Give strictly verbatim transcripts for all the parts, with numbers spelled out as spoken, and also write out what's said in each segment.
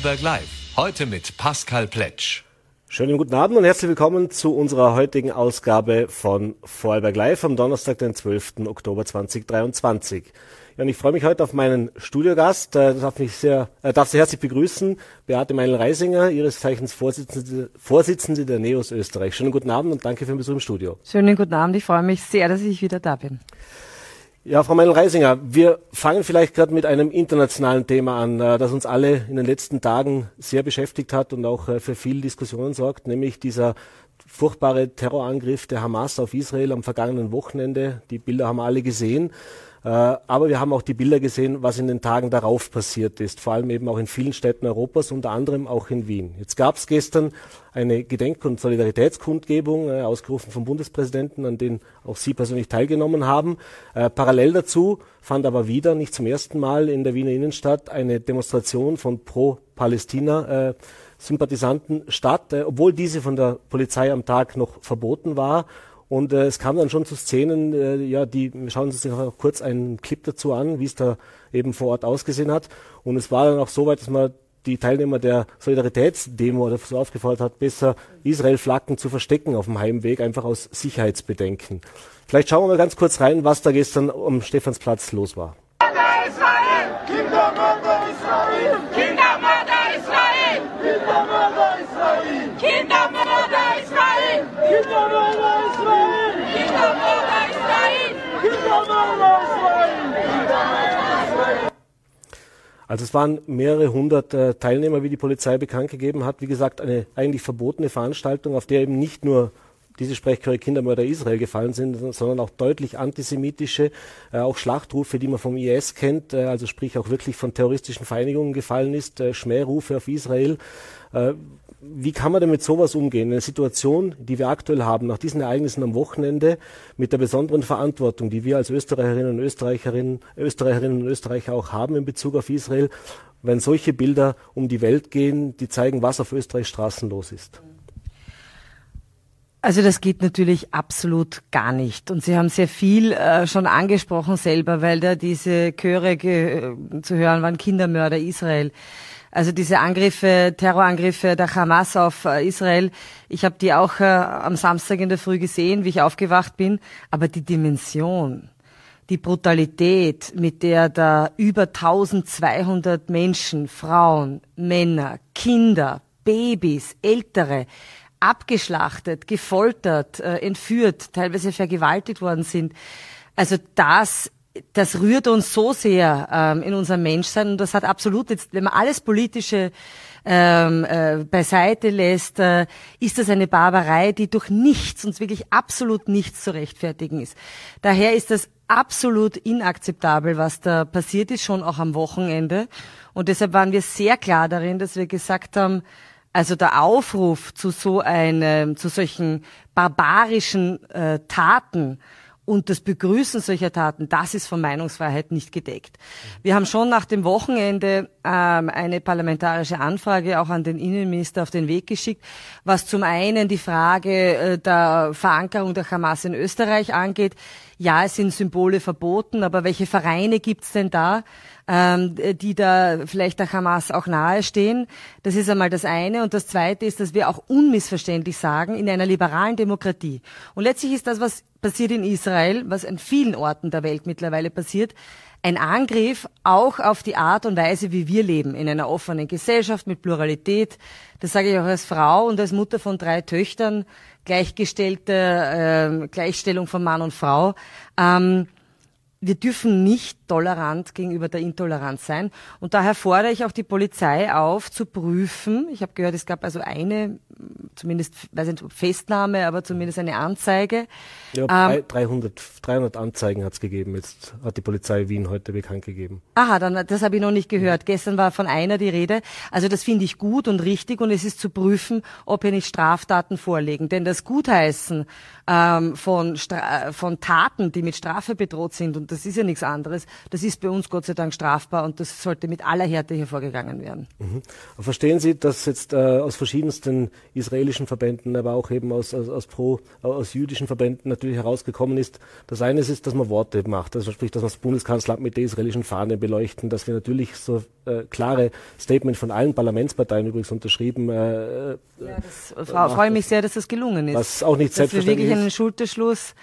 Vorarlberg LIVE. Heute mit Pascal Pletsch. Schönen guten Abend und herzlich willkommen zu unserer heutigen Ausgabe von Vorarlberg LIVE am Donnerstag, den zwölften Oktober zweitausenddreiundzwanzig. Ja, und ich freue mich heute auf meinen Studiogast. Äh, darf mich sehr, äh, darf Sie herzlich begrüßen, Beate Meinl-Reisinger, Ihres Zeichens Vorsitzende, Vorsitzende der NEOS Österreich. Schönen guten Abend und danke für den Besuch im Studio. Schönen guten Abend, ich freue mich sehr, dass ich wieder da bin. Ja, Frau Meinl-Reisinger, wir fangen vielleicht gerade mit einem internationalen Thema an, das uns alle in den letzten Tagen sehr beschäftigt hat und auch für viele Diskussionen sorgt, nämlich dieser furchtbare Terrorangriff der Hamas auf Israel am vergangenen Wochenende. Die Bilder haben alle gesehen, aber wir haben auch die Bilder gesehen, was in den Tagen darauf passiert ist, vor allem eben auch in vielen Städten Europas, unter anderem auch in Wien. Jetzt gab es gestern eine Gedenk- und Solidaritätskundgebung, äh, ausgerufen vom Bundespräsidenten, an denen auch Sie persönlich teilgenommen haben. Äh, parallel dazu fand aber wieder, nicht zum ersten Mal, in der Wiener Innenstadt eine Demonstration von Pro-Palästina-Sympathisanten äh, statt, äh, obwohl diese von der Polizei am Tag noch verboten war. Und äh, es kam dann schon zu Szenen, äh, ja, die, schauen Sie sich noch kurz einen Clip dazu an, wie es da eben vor Ort ausgesehen hat. Und es war dann auch so weit, dass man die Teilnehmer der Solidaritätsdemo dazu aufgefordert hat, besser Israel-Flaggen zu verstecken auf dem Heimweg, einfach aus Sicherheitsbedenken. Vielleicht schauen wir mal ganz kurz rein, was da gestern am Stephansplatz los war. Also es waren mehrere hundert äh, Teilnehmer, wie die Polizei bekannt gegeben hat. Wie gesagt, eine eigentlich verbotene Veranstaltung, auf der eben nicht nur diese Sprechchöre Kindermörder Israel gefallen sind, sondern auch deutlich antisemitische, äh, auch Schlachtrufe, die man vom I S kennt, äh, also sprich auch wirklich von terroristischen Vereinigungen gefallen ist, äh, Schmährufe auf Israel. Äh, Wie kann man denn mit sowas umgehen? Eine Situation, die wir aktuell haben, nach diesen Ereignissen am Wochenende, mit der besonderen Verantwortung, die wir als Österreicherinnen und Österreicherinnen, Österreicherinnen und Österreicher auch haben in Bezug auf Israel, wenn solche Bilder um die Welt gehen, die zeigen, was auf Österreichs Straßen los ist. Also das geht natürlich absolut gar nicht. Und Sie haben sehr viel äh, schon angesprochen selber, weil da diese Chöre ge- zu hören waren, Kindermörder Israel. Also diese Angriffe, Terrorangriffe der Hamas auf Israel, ich habe die auch äh, am Samstag in der Früh gesehen, wie ich aufgewacht bin. Aber die Dimension, die Brutalität, mit der da über eintausendzweihundert Menschen, Frauen, Männer, Kinder, Babys, Ältere, abgeschlachtet, gefoltert, äh, entführt, teilweise vergewaltigt worden sind, also das Das rührt uns so sehr ähm, in unserem Menschsein, und das hat absolut jetzt, wenn man alles Politische ähm, äh, beiseite lässt, äh, ist das eine Barbarei, die durch nichts, uns wirklich absolut nichts zu rechtfertigen ist. Daher ist das absolut inakzeptabel, was da passiert ist, schon auch am Wochenende. Und deshalb waren wir sehr klar darin, dass wir gesagt haben, also der Aufruf zu so einem, zu solchen barbarischen äh, Taten und das Begrüßen solcher Taten, das ist von Meinungsfreiheit nicht gedeckt. Wir haben schon nach dem Wochenende ähm, eine parlamentarische Anfrage auch an den Innenminister auf den Weg geschickt, was zum einen die Frage äh, der Verankerung der Hamas in Österreich angeht. Ja, es sind Symbole verboten, aber welche Vereine gibt's denn da, ähm, die da vielleicht der Hamas auch nahe stehen? Das ist einmal das eine. Und das zweite ist, dass wir auch unmissverständlich sagen, in einer liberalen Demokratie. Und letztlich ist das, was passiert in Israel, was an vielen Orten der Welt mittlerweile passiert, ein Angriff auch auf die Art und Weise, wie wir leben, in einer offenen Gesellschaft mit Pluralität. Das sage ich auch als Frau und als Mutter von drei Töchtern, gleichgestellte äh, Gleichstellung von Mann und Frau. Ähm, wir dürfen nicht tolerant gegenüber der Intoleranz sein. Und daher fordere ich auch die Polizei auf, zu prüfen. Ich habe gehört, es gab also eine, zumindest, weiß nicht, Festnahme, aber zumindest eine Anzeige. Ja, ähm, dreihundert Anzeigen hat es gegeben. Jetzt hat die Polizei Wien heute bekannt gegeben. Aha, dann, das habe ich noch nicht gehört. Ja. Gestern war von einer die Rede. Also das finde ich gut und richtig, und es ist zu prüfen, ob hier nicht Straftaten vorliegen. Denn das Gutheißen ähm, von, Stra- von Taten, die mit Strafe bedroht sind, und das ist ja nichts anderes, das ist bei uns Gott sei Dank strafbar, und das sollte mit aller Härte hier vorgegangen werden. Mhm. Verstehen Sie, dass jetzt äh, aus verschiedensten Israel evangelischen Verbänden, aber auch eben aus, aus, aus, pro, aus jüdischen Verbänden natürlich herausgekommen ist. Das eine ist, dass man Worte macht, also sprich, dass man das Bundeskanzleramt mit der israelischen Fahne beleuchten, dass wir natürlich so äh, klare Statements von allen Parlamentsparteien übrigens unterschrieben. Äh, ja, das äh, freue mich sehr, dass das gelungen ist. Was auch nicht selbstverständlich ist. Dass wir wirklich einen Schulterschluss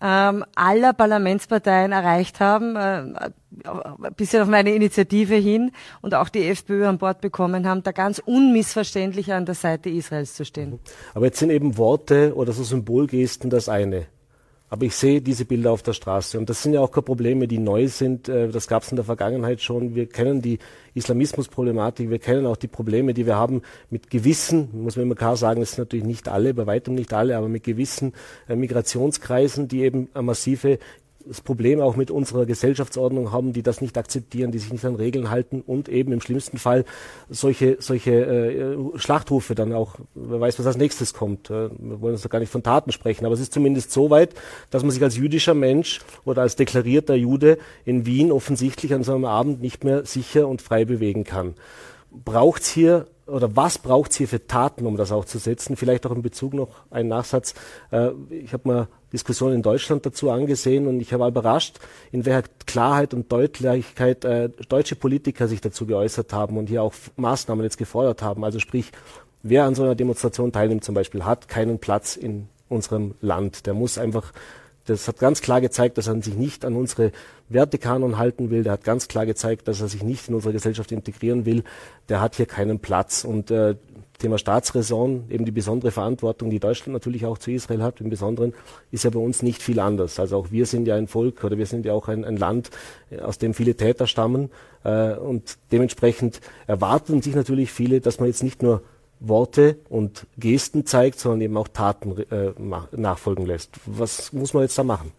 ähm, aller Parlamentsparteien erreicht haben, äh, ein bisschen auf meine Initiative hin und auch die FPÖ an Bord bekommen haben, da ganz unmissverständlich an der Seite Israels zu stehen. Aber jetzt sind eben Worte oder so Symbolgesten das eine. Aber ich sehe diese Bilder auf der Straße und das sind ja auch keine Probleme, die neu sind. Das gab es in der Vergangenheit schon. Wir kennen die Islamismusproblematik, wir kennen auch die Probleme, die wir haben mit gewissen, muss man immer klar sagen, das sind natürlich nicht alle, bei weitem nicht alle, aber mit gewissen Migrationskreisen, die eben massive das Problem auch mit unserer Gesellschaftsordnung haben, die das nicht akzeptieren, die sich nicht an Regeln halten und eben im schlimmsten Fall solche solche äh, Schlachtrufe dann auch, wer weiß, was als nächstes kommt. Äh, wir wollen uns doch gar nicht von Taten sprechen, aber es ist zumindest so weit, dass man sich als jüdischer Mensch oder als deklarierter Jude in Wien offensichtlich an so einem Abend nicht mehr sicher und frei bewegen kann. Braucht's hier oder was braucht's hier für Taten, um das auch zu setzen? Vielleicht auch in Bezug noch einen Nachsatz. Äh, ich habe mal Diskussion in Deutschland dazu angesehen und ich war überrascht, in welcher Klarheit und Deutlichkeit äh, deutsche Politiker sich dazu geäußert haben und hier auch Maßnahmen jetzt gefordert haben. Also sprich, wer an so einer Demonstration teilnimmt zum Beispiel, hat keinen Platz in unserem Land. Der muss einfach, das hat ganz klar gezeigt, dass er sich nicht an unsere Wertekanon halten will. Der hat ganz klar gezeigt, dass er sich nicht in unsere Gesellschaft integrieren will. Der hat hier keinen Platz und äh, Thema Staatsräson, eben die besondere Verantwortung, die Deutschland natürlich auch zu Israel hat, im Besonderen, ist ja bei uns nicht viel anders. Also auch wir sind ja ein Volk oder wir sind ja auch ein, ein Land, aus dem viele Täter stammen äh, und dementsprechend erwarten sich natürlich viele, dass man jetzt nicht nur Worte und Gesten zeigt, sondern eben auch Taten äh, nachfolgen lässt. Was muss man jetzt da machen?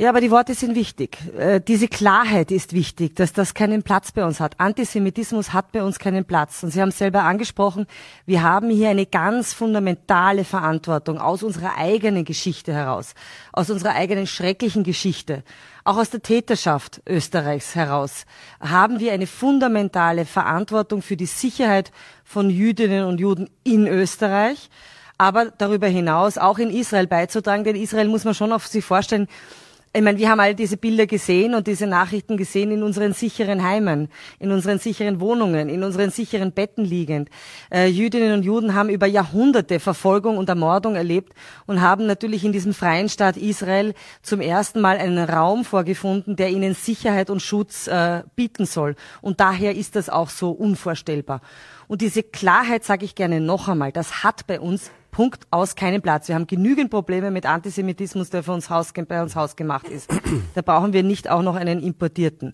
Ja, aber die Worte sind wichtig. Äh, diese Klarheit ist wichtig, dass das keinen Platz bei uns hat. Antisemitismus hat bei uns keinen Platz. Und Sie haben es selber angesprochen, wir haben hier eine ganz fundamentale Verantwortung aus unserer eigenen Geschichte heraus, aus unserer eigenen schrecklichen Geschichte, auch aus der Täterschaft Österreichs heraus, haben wir eine fundamentale Verantwortung für die Sicherheit von Jüdinnen und Juden in Österreich, aber darüber hinaus auch in Israel beizutragen, denn Israel muss man schon auf sich vorstellen, ich meine, wir haben all diese Bilder gesehen und diese Nachrichten gesehen in unseren sicheren Heimen, in unseren sicheren Wohnungen, in unseren sicheren Betten liegend. Äh, Jüdinnen und Juden haben über Jahrhunderte Verfolgung und Ermordung erlebt und haben natürlich in diesem freien Staat Israel zum ersten Mal einen Raum vorgefunden, der ihnen Sicherheit und Schutz äh, bieten soll. Und daher ist das auch so unvorstellbar. Und diese Klarheit, sage ich gerne noch einmal, das hat bei uns Punkt aus keinen Platz. Wir haben genügend Probleme mit Antisemitismus, der für uns Haus, bei uns hausgemacht ist. Da brauchen wir nicht auch noch einen importierten.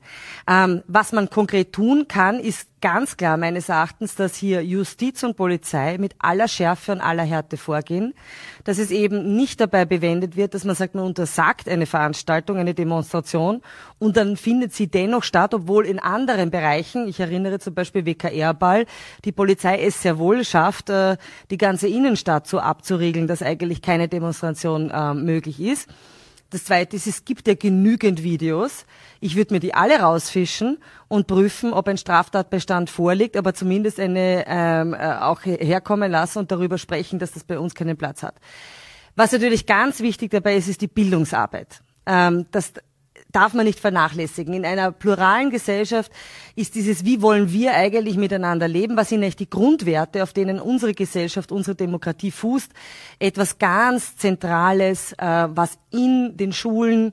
Ähm, was man konkret tun kann, ist ganz klar meines Erachtens, dass hier Justiz und Polizei mit aller Schärfe und aller Härte vorgehen, dass es eben nicht dabei bewendet wird, dass man sagt, man untersagt eine Veranstaltung, eine Demonstration und dann findet sie dennoch statt, obwohl in anderen Bereichen, ich erinnere zum Beispiel W K R-Ball, die Polizei es sehr wohl schafft, die ganze Innenstadt so abzuregeln, dass eigentlich keine Demonstration möglich ist. Das Zweite ist, es gibt ja genügend Videos. Ich würde mir die alle rausfischen und prüfen, ob ein Straftatbestand vorliegt, aber zumindest eine ähm, auch herkommen lassen und darüber sprechen, dass das bei uns keinen Platz hat. Was natürlich ganz wichtig dabei ist, ist die Bildungsarbeit. Ähm, das darf man nicht vernachlässigen. In einer pluralen Gesellschaft ist dieses, wie wollen wir eigentlich miteinander leben, was sind eigentlich die Grundwerte, auf denen unsere Gesellschaft, unsere Demokratie fußt, etwas ganz Zentrales, was in den Schulen,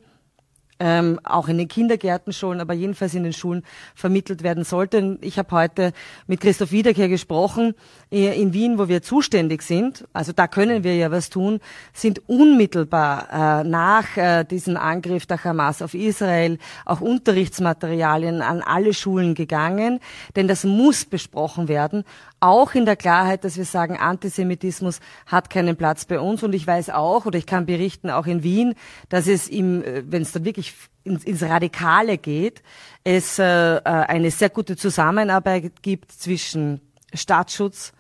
auch in den Kindergärtenschulen, aber jedenfalls in den Schulen vermittelt werden sollte. Ich habe heute mit Christoph Wiederkehr gesprochen. In Wien, wo wir zuständig sind, also da können wir ja was tun, sind unmittelbar äh, nach äh, diesem Angriff der Hamas auf Israel auch Unterrichtsmaterialien an alle Schulen gegangen, denn das muss besprochen werden, auch in der Klarheit, dass wir sagen, Antisemitismus hat keinen Platz bei uns. Und ich weiß auch, oder ich kann berichten, auch in Wien, dass es, im, wenn es dann wirklich Ins, ins Radikale geht, es äh, eine sehr gute Zusammenarbeit gibt zwischen Staatsschutz,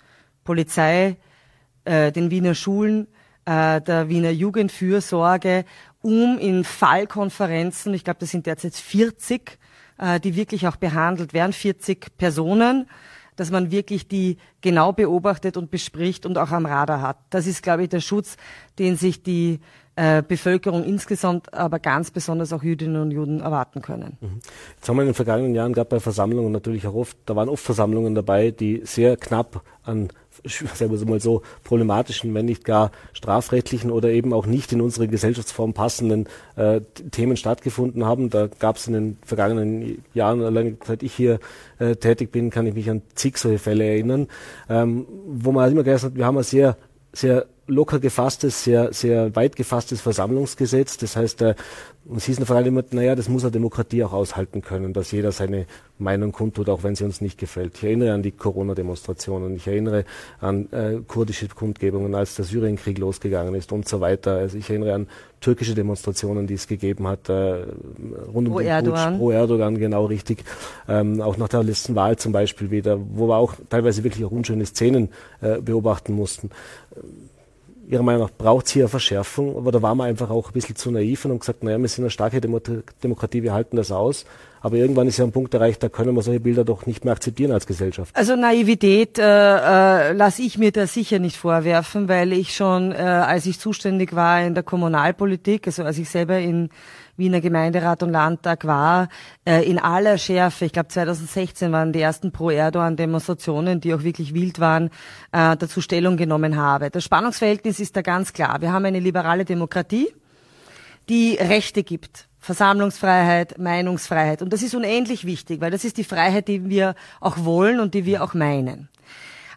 Polizei, äh, den Wiener Schulen, äh, der Wiener Jugendfürsorge, um in Fallkonferenzen, ich glaube, das sind derzeit vierzig, äh, die wirklich auch behandelt werden, vierzig Personen, dass man wirklich die genau beobachtet und bespricht und auch am Radar hat. Das ist, glaube ich, der Schutz, den sich die äh, Bevölkerung insgesamt, aber ganz besonders auch Jüdinnen und Juden erwarten können. Jetzt haben wir in den vergangenen Jahren gerade bei Versammlungen natürlich auch oft, da waren oft Versammlungen dabei, die sehr knapp an, sagen wir mal so, problematischen, wenn nicht gar strafrechtlichen oder eben auch nicht in unsere Gesellschaftsform passenden äh, Themen stattgefunden haben. Da gab es in den vergangenen Jahren, allein seit ich hier äh, tätig bin, kann ich mich an zig solche Fälle erinnern, ähm, wo man immer gesagt hat, wir haben ein sehr, sehr locker gefasstes, sehr, sehr weit gefasstes Versammlungsgesetz. Das heißt, äh, uns hießen vor allem immer, naja, das muss eine Demokratie auch aushalten können, dass jeder seine Meinung kundtut, auch wenn sie uns nicht gefällt. Ich erinnere an die Corona-Demonstrationen, ich erinnere an äh, kurdische Kundgebungen, als der Syrienkrieg losgegangen ist und so weiter. Also ich erinnere an türkische Demonstrationen, die es gegeben hat, äh, rund um den Putsch, pro Erdogan, genau richtig. Ähm, auch nach der letzten Wahl zum Beispiel wieder, wo wir auch teilweise wirklich auch unschöne Szenen äh, beobachten mussten. Ihrer Meinung nach, braucht es hier eine Verschärfung? Oder waren wir einfach auch ein bisschen zu naiv und haben gesagt, naja, wir sind eine starke Demo Demokratie, wir halten das aus. Aber irgendwann ist ja ein Punkt erreicht, da können wir solche Bilder doch nicht mehr akzeptieren als Gesellschaft. Also Naivität äh, äh, lasse ich mir da sicher nicht vorwerfen, weil ich schon, äh, als ich zuständig war in der Kommunalpolitik, also als ich selber in Wiener Gemeinderat und Landtag war, äh, in aller Schärfe, ich glaube zweitausendsechzehn waren die ersten Pro-Erdogan-Demonstrationen, die auch wirklich wild waren, äh, dazu Stellung genommen habe. Das Spannungsverhältnis ist da ganz klar. Wir haben eine liberale Demokratie, die Rechte gibt. Versammlungsfreiheit, Meinungsfreiheit. Und das ist unendlich wichtig, weil das ist die Freiheit, die wir auch wollen und die wir auch meinen.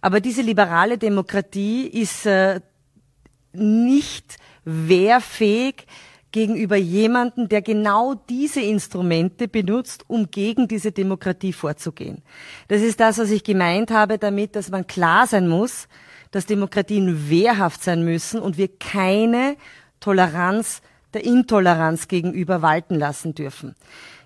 Aber diese liberale Demokratie ist äh, nicht wehrfähig gegenüber jemanden, der genau diese Instrumente benutzt, um gegen diese Demokratie vorzugehen. Das ist das, was ich gemeint habe damit, dass man klar sein muss, dass Demokratien wehrhaft sein müssen und wir keine Toleranz der Intoleranz gegenüber walten lassen dürfen.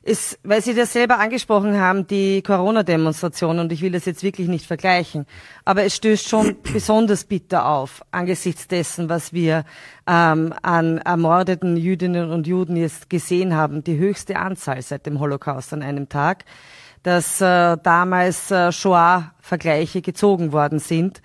Es, weil Sie das selber angesprochen haben, die Corona-Demonstration, und ich will das jetzt wirklich nicht vergleichen, aber es stößt schon besonders bitter auf, angesichts dessen, was wir ähm, an ermordeten Jüdinnen und Juden jetzt gesehen haben, die höchste Anzahl seit dem Holocaust an einem Tag, dass äh, damals äh, Shoah-Vergleiche gezogen worden sind.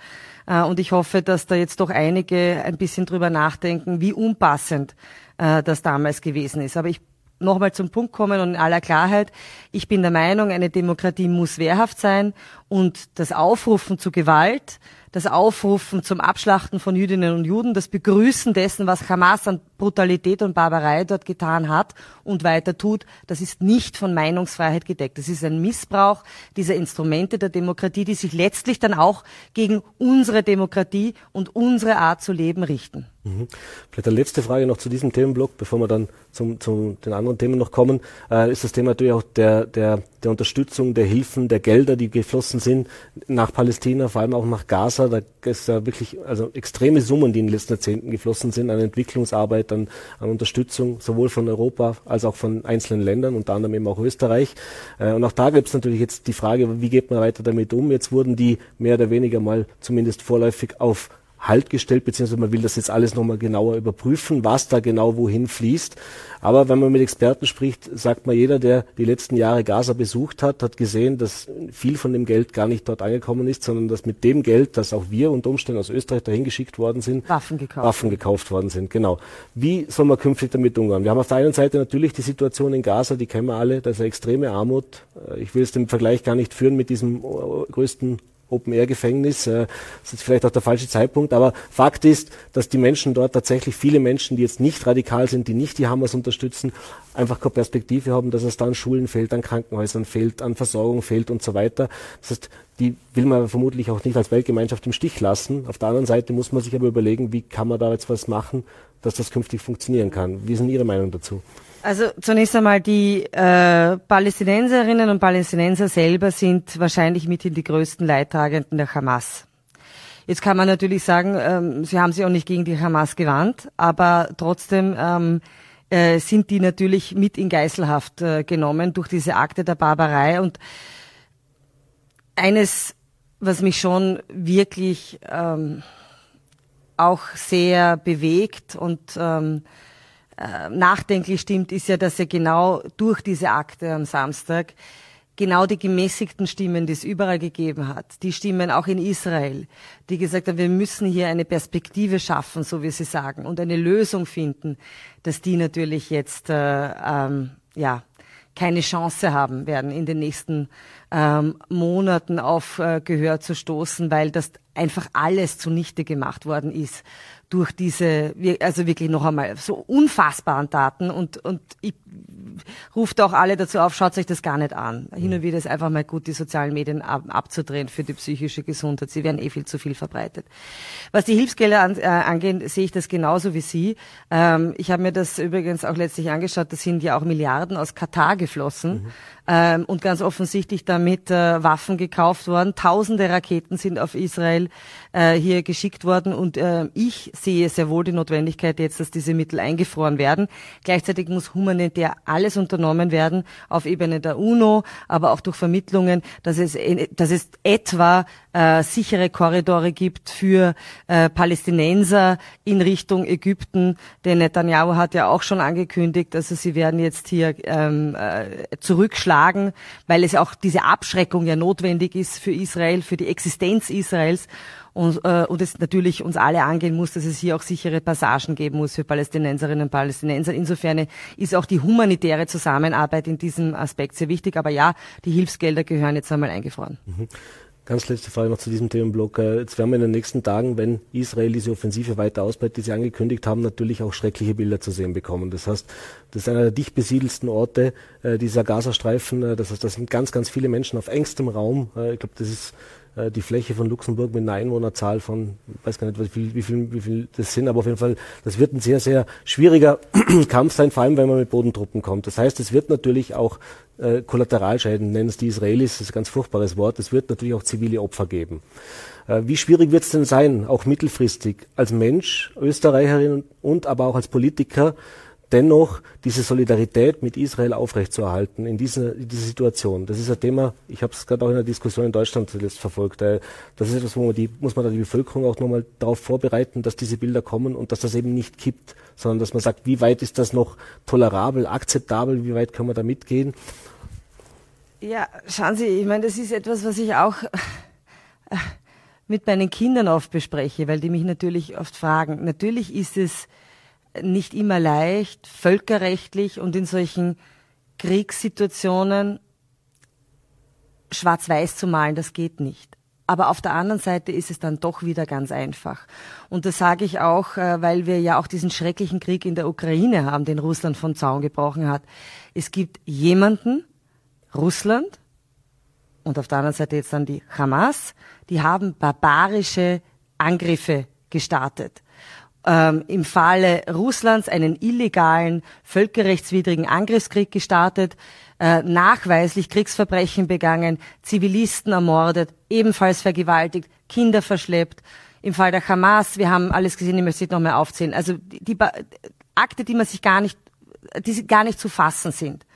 Äh, und ich hoffe, dass da jetzt doch einige ein bisschen drüber nachdenken, wie unpassend das damals gewesen ist. Aber ich nochmal zum Punkt kommen und in aller Klarheit, ich bin der Meinung, eine Demokratie muss wehrhaft sein und das Aufrufen zu Gewalt, das Aufrufen zum Abschlachten von Jüdinnen und Juden, das Begrüßen dessen, was Hamas an Brutalität und Barbarei dort getan hat und weiter tut, das ist nicht von Meinungsfreiheit gedeckt. Das ist ein Missbrauch dieser Instrumente der Demokratie, die sich letztlich dann auch gegen unsere Demokratie und unsere Art zu leben richten. Mhm. Vielleicht eine letzte Frage noch zu diesem Themenblock, bevor wir dann zum, zum den anderen Themen noch kommen, äh, ist das Thema natürlich auch der, der, der Unterstützung, der Hilfen, der Gelder, die geflossen sind nach Palästina, vor allem auch nach Gaza. Da ist ja wirklich also extreme Summen, die in den letzten Jahrzehnten geflossen sind, an Entwicklungsarbeit, an, an Unterstützung, sowohl von Europa als auch von einzelnen Ländern, unter anderem eben auch Österreich. Äh, und auch da gibt es natürlich jetzt die Frage, wie geht man weiter damit um? Jetzt wurden die mehr oder weniger mal zumindest vorläufig auf Halt gestellt, beziehungsweise man will das jetzt alles nochmal genauer überprüfen, was da genau wohin fließt. Aber wenn man mit Experten spricht, sagt man, jeder, der die letzten Jahre Gaza besucht hat, hat gesehen, dass viel von dem Geld gar nicht dort angekommen ist, sondern dass mit dem Geld, das auch wir unter Umständen aus Österreich dahin geschickt worden sind, Waffen gekauft, Waffen gekauft worden sind. Genau. Wie soll man künftig damit umgehen? Wir haben auf der einen Seite natürlich die Situation in Gaza, die kennen wir alle, das ist eine extreme Armut. Ich will es den Vergleich gar nicht führen mit diesem größten Open-Air-Gefängnis, das ist vielleicht auch der falsche Zeitpunkt, aber Fakt ist, dass die Menschen dort tatsächlich, viele Menschen, die jetzt nicht radikal sind, die nicht die Hamas unterstützen, einfach keine Perspektive haben, dass es da an Schulen fehlt, an Krankenhäusern fehlt, an Versorgung fehlt und so weiter. Das heißt, die will man vermutlich auch nicht als Weltgemeinschaft im Stich lassen. Auf der anderen Seite muss man sich aber überlegen, wie kann man da jetzt was machen, dass das künftig funktionieren kann. Wie ist denn Ihre Meinung dazu? Also zunächst einmal, die äh, Palästinenserinnen und Palästinenser selber sind wahrscheinlich mithin die größten Leidtragenden der Hamas. Jetzt kann man natürlich sagen, ähm, sie haben sich auch nicht gegen die Hamas gewandt, aber trotzdem ähm, äh, sind die natürlich mit in Geiselhaft äh, genommen durch diese Akte der Barbarei. Und eines, was mich schon wirklich ähm, auch sehr bewegt und ähm, nachdenklich stimmt, ist ja, dass ja genau durch diese Akte am Samstag genau die gemäßigten Stimmen, die es überall gegeben hat, die Stimmen auch in Israel, die gesagt haben, wir müssen hier eine Perspektive schaffen, so wie sie sagen, und eine Lösung finden, dass die natürlich jetzt äh, ähm, ja keine Chance haben werden, in den nächsten ähm, Monaten auf äh, Gehör zu stoßen, weil das einfach alles zunichte gemacht worden ist durch diese, also wirklich noch einmal so unfassbaren Taten. Und, und ich rufe da auch alle dazu auf, schaut euch das gar nicht an. Hin und wieder ist einfach mal gut, die sozialen Medien ab, abzudrehen für die psychische Gesundheit. Sie werden eh viel zu viel verbreitet. Was die Hilfsgelder an, äh, angeht, sehe ich das genauso wie Sie. Ähm, ich habe mir das übrigens auch letztlich angeschaut. Da sind ja auch Milliarden aus Katar geflossen. Mhm. Ähm, und ganz offensichtlich damit äh, Waffen gekauft worden. Tausende Raketen sind auf Israel äh, hier geschickt worden. Und äh, ich sehe sehr wohl die Notwendigkeit jetzt, dass diese Mittel eingefroren werden. Gleichzeitig muss humanitär alles unternommen werden, auf Ebene der UNO, aber auch durch Vermittlungen, dass es, dass es etwa äh, sichere Korridore gibt für äh, Palästinenser in Richtung Ägypten. Denn Netanyahu hat ja auch schon angekündigt, also sie werden jetzt hier ähm, äh, zurückschlagen, weil es auch diese Abschreckung ja notwendig ist für Israel, für die Existenz Israels, und, äh, und es natürlich uns alle angehen muss, dass es hier auch sichere Passagen geben muss für Palästinenserinnen und Palästinenser. Insofern ist auch die humanitäre Zusammenarbeit in diesem Aspekt sehr wichtig. Aber ja, die Hilfsgelder gehören jetzt einmal eingefroren. Mhm. Ganz letzte Frage noch zu diesem Themenblock. Jetzt werden wir in den nächsten Tagen, wenn Israel diese Offensive weiter ausbreitet, die sie angekündigt haben, natürlich auch schreckliche Bilder zu sehen bekommen. Das heißt, das ist einer der dicht besiedelsten Orte äh, dieser Gazastreifen. Das heißt, da sind ganz, ganz viele Menschen auf engstem Raum. Äh, ich glaube, das ist äh, die Fläche von Luxemburg mit einer Einwohnerzahl von, ich weiß gar nicht, wie viel, wie viel, wie viel das sind, aber auf jeden Fall, das wird ein sehr, sehr schwieriger Kampf sein, vor allem, wenn man mit Bodentruppen kommt. Das heißt, es wird natürlich auch Äh, Kollateralschäden, nennen es die Israelis, das ist ein ganz furchtbares Wort, es wird natürlich auch zivile Opfer geben. Äh, wie schwierig wird es denn sein, auch mittelfristig, als Mensch, Österreicherin und aber auch als Politiker, dennoch diese Solidarität mit Israel aufrechtzuerhalten in dieser, in dieser Situation? Das ist ein Thema, ich habe es gerade auch in der Diskussion in Deutschland zuletzt verfolgt, äh, das ist etwas, wo man die, muss man da die Bevölkerung auch nochmal darauf vorbereiten, dass diese Bilder kommen und dass das eben nicht kippt, sondern dass man sagt, wie weit ist das noch tolerabel, akzeptabel, wie weit kann man da mitgehen? Ja, schauen Sie, ich meine, das ist etwas, was ich auch mit meinen Kindern oft bespreche, weil die mich natürlich oft fragen. Natürlich ist es nicht immer leicht, völkerrechtlich und in solchen Kriegssituationen schwarz-weiß zu malen, das geht nicht. Aber auf der anderen Seite ist es dann doch wieder ganz einfach. Und das sage ich auch, weil wir ja auch diesen schrecklichen Krieg in der Ukraine haben, den Russland vom Zaun gebrochen hat. Es gibt jemanden, Russland und auf der anderen Seite jetzt dann die Hamas, die haben barbarische Angriffe gestartet. Ähm, im Falle Russlands einen illegalen, völkerrechtswidrigen Angriffskrieg gestartet, äh, nachweislich Kriegsverbrechen begangen, Zivilisten ermordet, ebenfalls vergewaltigt, Kinder verschleppt. Im Fall der Hamas, wir haben alles gesehen, ich möchte es nicht nochmal aufzählen. Also die, die Akte, die man sich gar nicht, die gar nicht zu fassen sind.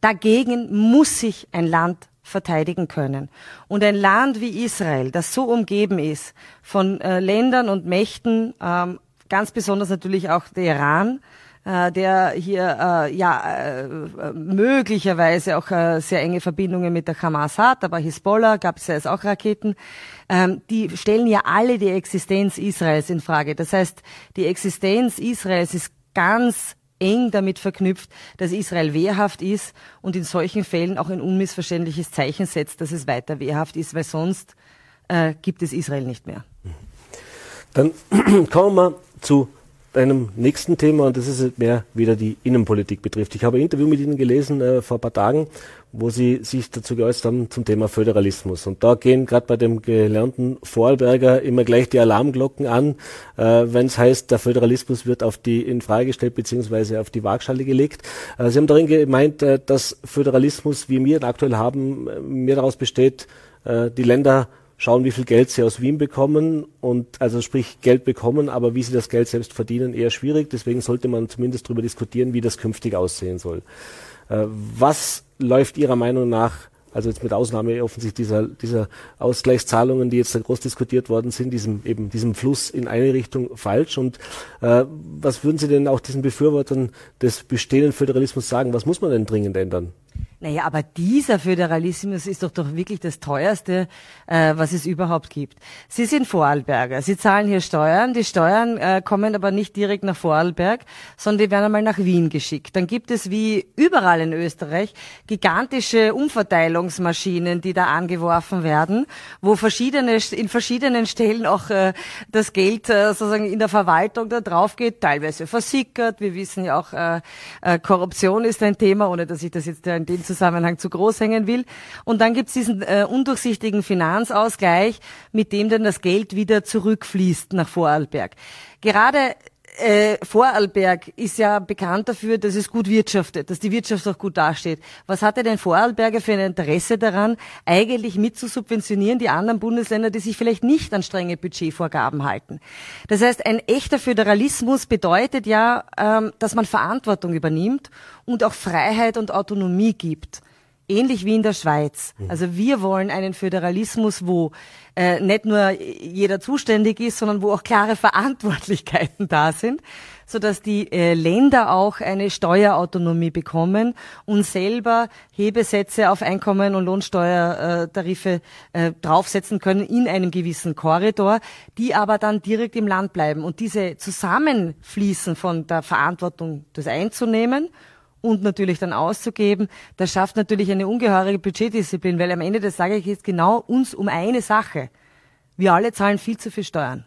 Dagegen muss sich ein Land verteidigen können. Und ein Land wie Israel, das so umgeben ist von äh, Ländern und Mächten, ähm, ganz besonders natürlich auch der Iran, äh, der hier äh, ja äh, möglicherweise auch äh, sehr enge Verbindungen mit der Hamas hat, aber Hezbollah, gab es ja jetzt auch Raketen, ähm, die stellen ja alle die Existenz Israels in Frage. Das heißt, die Existenz Israels ist ganz eng damit verknüpft, dass Israel wehrhaft ist und in solchen Fällen auch ein unmissverständliches Zeichen setzt, dass es weiter wehrhaft ist, weil sonst äh, gibt es Israel nicht mehr. Dann kommen wir zu einem nächsten Thema, und das ist mehr wieder die Innenpolitik betrifft. Ich habe ein Interview mit Ihnen gelesen äh, vor ein paar Tagen, wo Sie sich dazu geäußert haben zum Thema Föderalismus. Und da gehen gerade bei dem gelernten Vorarlberger immer gleich die Alarmglocken an, äh, wenn es heißt, der Föderalismus wird auf die in Frage gestellt bzw. auf die Waagschale gelegt. Äh, Sie haben darin gemeint, äh, dass Föderalismus, wie wir ihn aktuell haben, äh, mehr daraus besteht, äh, die Länder schauen, wie viel Geld sie aus Wien bekommen, und also sprich Geld bekommen, aber wie sie das Geld selbst verdienen, eher schwierig. Deswegen sollte man zumindest darüber diskutieren, wie das künftig aussehen soll. Äh, was läuft Ihrer Meinung nach, also jetzt mit Ausnahme offensichtlich dieser, dieser Ausgleichszahlungen, die jetzt da groß diskutiert worden sind, diesem eben diesem Fluss in eine Richtung falsch? Und äh, was würden Sie denn auch diesen Befürwortern des bestehenden Föderalismus sagen? Was muss man denn dringend ändern? Naja, aber dieser Föderalismus ist doch doch wirklich das Teuerste, äh, was es überhaupt gibt. Sie sind Vorarlberger, Sie zahlen hier Steuern, die Steuern äh, kommen aber nicht direkt nach Vorarlberg, sondern die werden einmal nach Wien geschickt. Dann gibt es wie überall in Österreich gigantische Umverteilungsmaschinen, die da angeworfen werden, wo verschiedene in verschiedenen Stellen auch äh, das Geld äh, sozusagen in der Verwaltung da drauf geht, teilweise versickert. Wir wissen ja auch, äh, äh, Korruption ist ein Thema, ohne dass ich das jetzt in dem Zusammenhang zu groß hängen will. Und dann gibt es diesen äh, undurchsichtigen Finanzausgleich, mit dem dann das Geld wieder zurückfließt nach Vorarlberg. Gerade äh, Vorarlberg ist ja bekannt dafür, dass es gut wirtschaftet, dass die Wirtschaft auch gut dasteht. Was hat denn Vorarlberger für ein Interesse daran, eigentlich mit zu subventionieren die anderen Bundesländer, die sich vielleicht nicht an strenge Budgetvorgaben halten? Das heißt, ein echter Föderalismus bedeutet ja, ähm, dass man Verantwortung übernimmt und auch Freiheit und Autonomie gibt. Ähnlich wie in der Schweiz. Also wir wollen einen Föderalismus, wo äh, nicht nur jeder zuständig ist, sondern wo auch klare Verantwortlichkeiten da sind, sodass die äh, Länder auch eine Steuerautonomie bekommen und selber Hebesätze auf Einkommen- und Lohnsteuertarife äh, draufsetzen können in einem gewissen Korridor, die aber dann direkt im Land bleiben. Und diese Zusammenfließen von der Verantwortung, das einzunehmen und natürlich dann auszugeben, das schafft natürlich eine ungeheure Budgetdisziplin, weil am Ende des Tages geht es genau uns um eine Sache. Wir alle zahlen viel zu viel Steuern.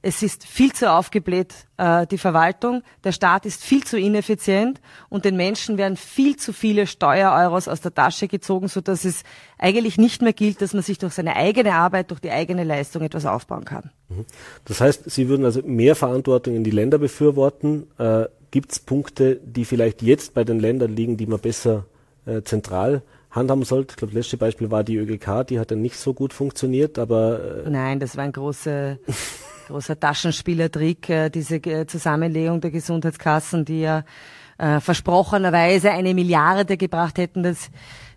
Es ist viel zu aufgebläht, äh, die Verwaltung, der Staat ist viel zu ineffizient und den Menschen werden viel zu viele Steuereuros aus der Tasche gezogen, sodass es eigentlich nicht mehr gilt, dass man sich durch seine eigene Arbeit, durch die eigene Leistung etwas aufbauen kann. Das heißt, Sie würden also mehr Verantwortung in die Länder befürworten, äh, gibt es Punkte, die vielleicht jetzt bei den Ländern liegen, die man besser äh, zentral handhaben sollte? Ich glaube, das letzte Beispiel war die ÖGK, die hat dann nicht so gut funktioniert, aber... Äh Nein, das war ein großer, großer Taschenspielertrick, äh, diese äh, Zusammenlegung der Gesundheitskassen, die ja äh, versprochenerweise eine Milliarde gebracht hätten. Das,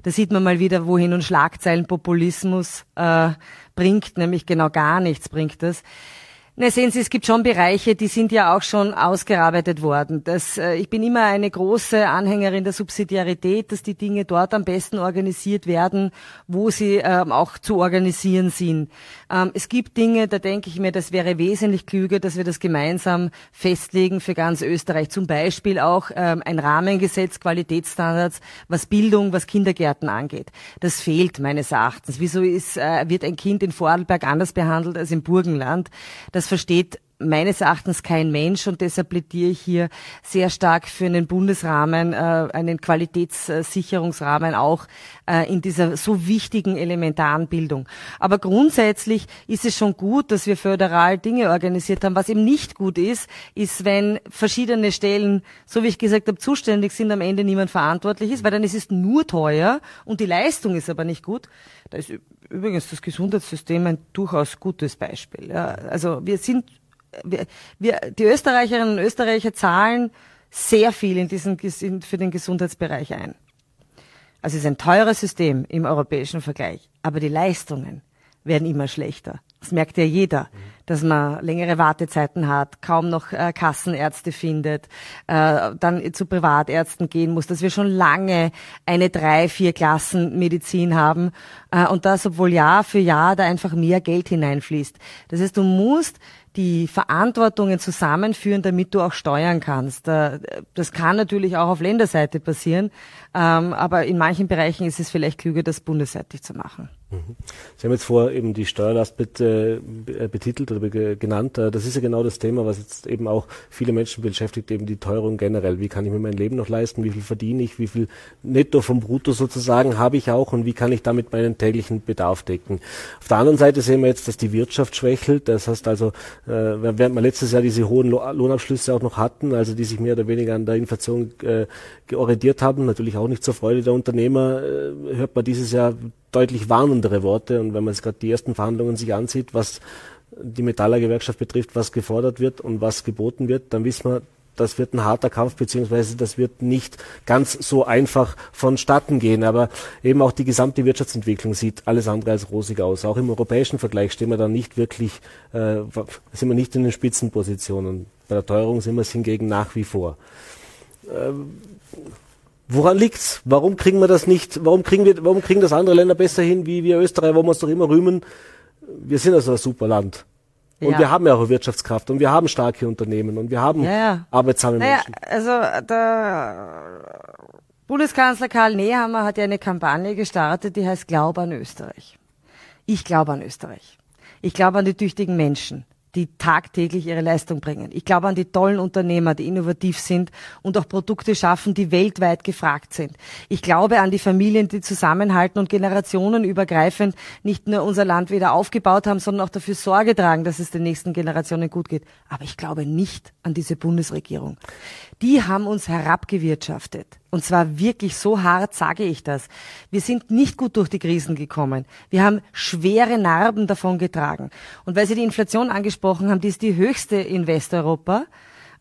da sieht man mal wieder, wohin und Schlagzeilenpopulismus äh, bringt, nämlich genau gar nichts bringt das. Na, sehen Sie, es gibt schon Bereiche, die sind ja auch schon ausgearbeitet worden. Das, äh, ich bin immer eine große Anhängerin der Subsidiarität, dass die Dinge dort am besten organisiert werden, wo sie ähm, auch zu organisieren sind. Ähm, es gibt Dinge, da denke ich mir, das wäre wesentlich klüger, dass wir das gemeinsam festlegen für ganz Österreich. Zum Beispiel auch ähm, ein Rahmengesetz, Qualitätsstandards, was Bildung, was Kindergärten angeht. Das fehlt meines Erachtens. Wieso ist, äh, wird ein Kind in Vorarlberg anders behandelt als im Burgenland? Das Das versteht meines Erachtens kein Mensch und deshalb plädiere ich hier sehr stark für einen Bundesrahmen, äh, einen Qualitätssicherungsrahmen auch äh, in dieser so wichtigen elementaren Bildung. Aber grundsätzlich ist es schon gut, dass wir föderal Dinge organisiert haben. Was eben nicht gut ist, ist, wenn verschiedene Stellen, so wie ich gesagt habe, zuständig sind, am Ende niemand verantwortlich ist, weil dann ist es nur teuer und die Leistung ist aber nicht gut. Da ist übrigens das Gesundheitssystem ein durchaus gutes Beispiel. Ja, also wir sind, wir, wir, die Österreicherinnen und Österreicher zahlen sehr viel in diesen, in, für den Gesundheitsbereich ein. Also es ist ein teures System im europäischen Vergleich, aber die Leistungen werden immer schlechter. Das merkt ja jeder, dass man längere Wartezeiten hat, kaum noch äh, Kassenärzte findet, äh, dann zu Privatärzten gehen muss, dass wir schon lange eine drei-, vier-Klassen-Medizin haben äh, und das, obwohl Jahr für Jahr da einfach mehr Geld hineinfließt. Das heißt, du musst die Verantwortungen zusammenführen, damit du auch steuern kannst. Äh, das kann natürlich auch auf Länderseite passieren, ähm, aber in manchen Bereichen ist es vielleicht klüger, das bundesseitig zu machen. Sie haben jetzt vor eben die Steuerlast betitelt oder genannt. Das ist ja genau das Thema, was jetzt eben auch viele Menschen beschäftigt, eben die Teuerung generell. Wie kann ich mir mein Leben noch leisten? Wie viel verdiene ich? Wie viel netto vom Brutto sozusagen habe ich auch? Und wie kann ich damit meinen täglichen Bedarf decken? Auf der anderen Seite sehen wir jetzt, dass die Wirtschaft schwächelt. Das heißt also, während wir letztes Jahr diese hohen Lohnabschlüsse auch noch hatten, also die sich mehr oder weniger an der Inflation orientiert haben, natürlich auch nicht zur Freude der Unternehmer, hört man dieses Jahr deutlich warnendere Worte. Und wenn man jetzt gerade die ersten Verhandlungen sich ansieht, was die Metallergewerkschaft betrifft, was gefordert wird und was geboten wird, dann wissen wir, das wird ein harter Kampf, beziehungsweise das wird nicht ganz so einfach vonstatten gehen. Aber eben auch die gesamte Wirtschaftsentwicklung sieht alles andere als rosig aus. Auch im europäischen Vergleich stehen wir da nicht wirklich, äh, sind wir nicht in den Spitzenpositionen. Bei der Teuerung sind wir es hingegen nach wie vor. Ähm, Woran liegt's? Warum kriegen wir das nicht? Warum kriegen wir, warum kriegen das andere Länder besser hin, wie wir Österreich, wo wir uns doch immer rühmen? Wir sind also ein super Land. Und ja. wir haben ja auch Wirtschaftskraft und wir haben starke Unternehmen und wir haben ja, ja. arbeitsame naja, Menschen. Also der Bundeskanzler Karl Nehammer hat ja eine Kampagne gestartet, die heißt Glaube an Österreich. Ich glaube an Österreich. Ich glaube an die tüchtigen Menschen, die tagtäglich ihre Leistung bringen. Ich glaube an die tollen Unternehmer, die innovativ sind und auch Produkte schaffen, die weltweit gefragt sind. Ich glaube an die Familien, die zusammenhalten und generationenübergreifend nicht nur unser Land wieder aufgebaut haben, sondern auch dafür Sorge tragen, dass es den nächsten Generationen gut geht. Aber ich glaube nicht an diese Bundesregierung. Die haben uns herabgewirtschaftet. Und zwar wirklich so hart, sage ich das. Wir sind nicht gut durch die Krisen gekommen. Wir haben schwere Narben davon getragen. Und weil Sie die Inflation angesprochen haben, die ist die höchste in Westeuropa.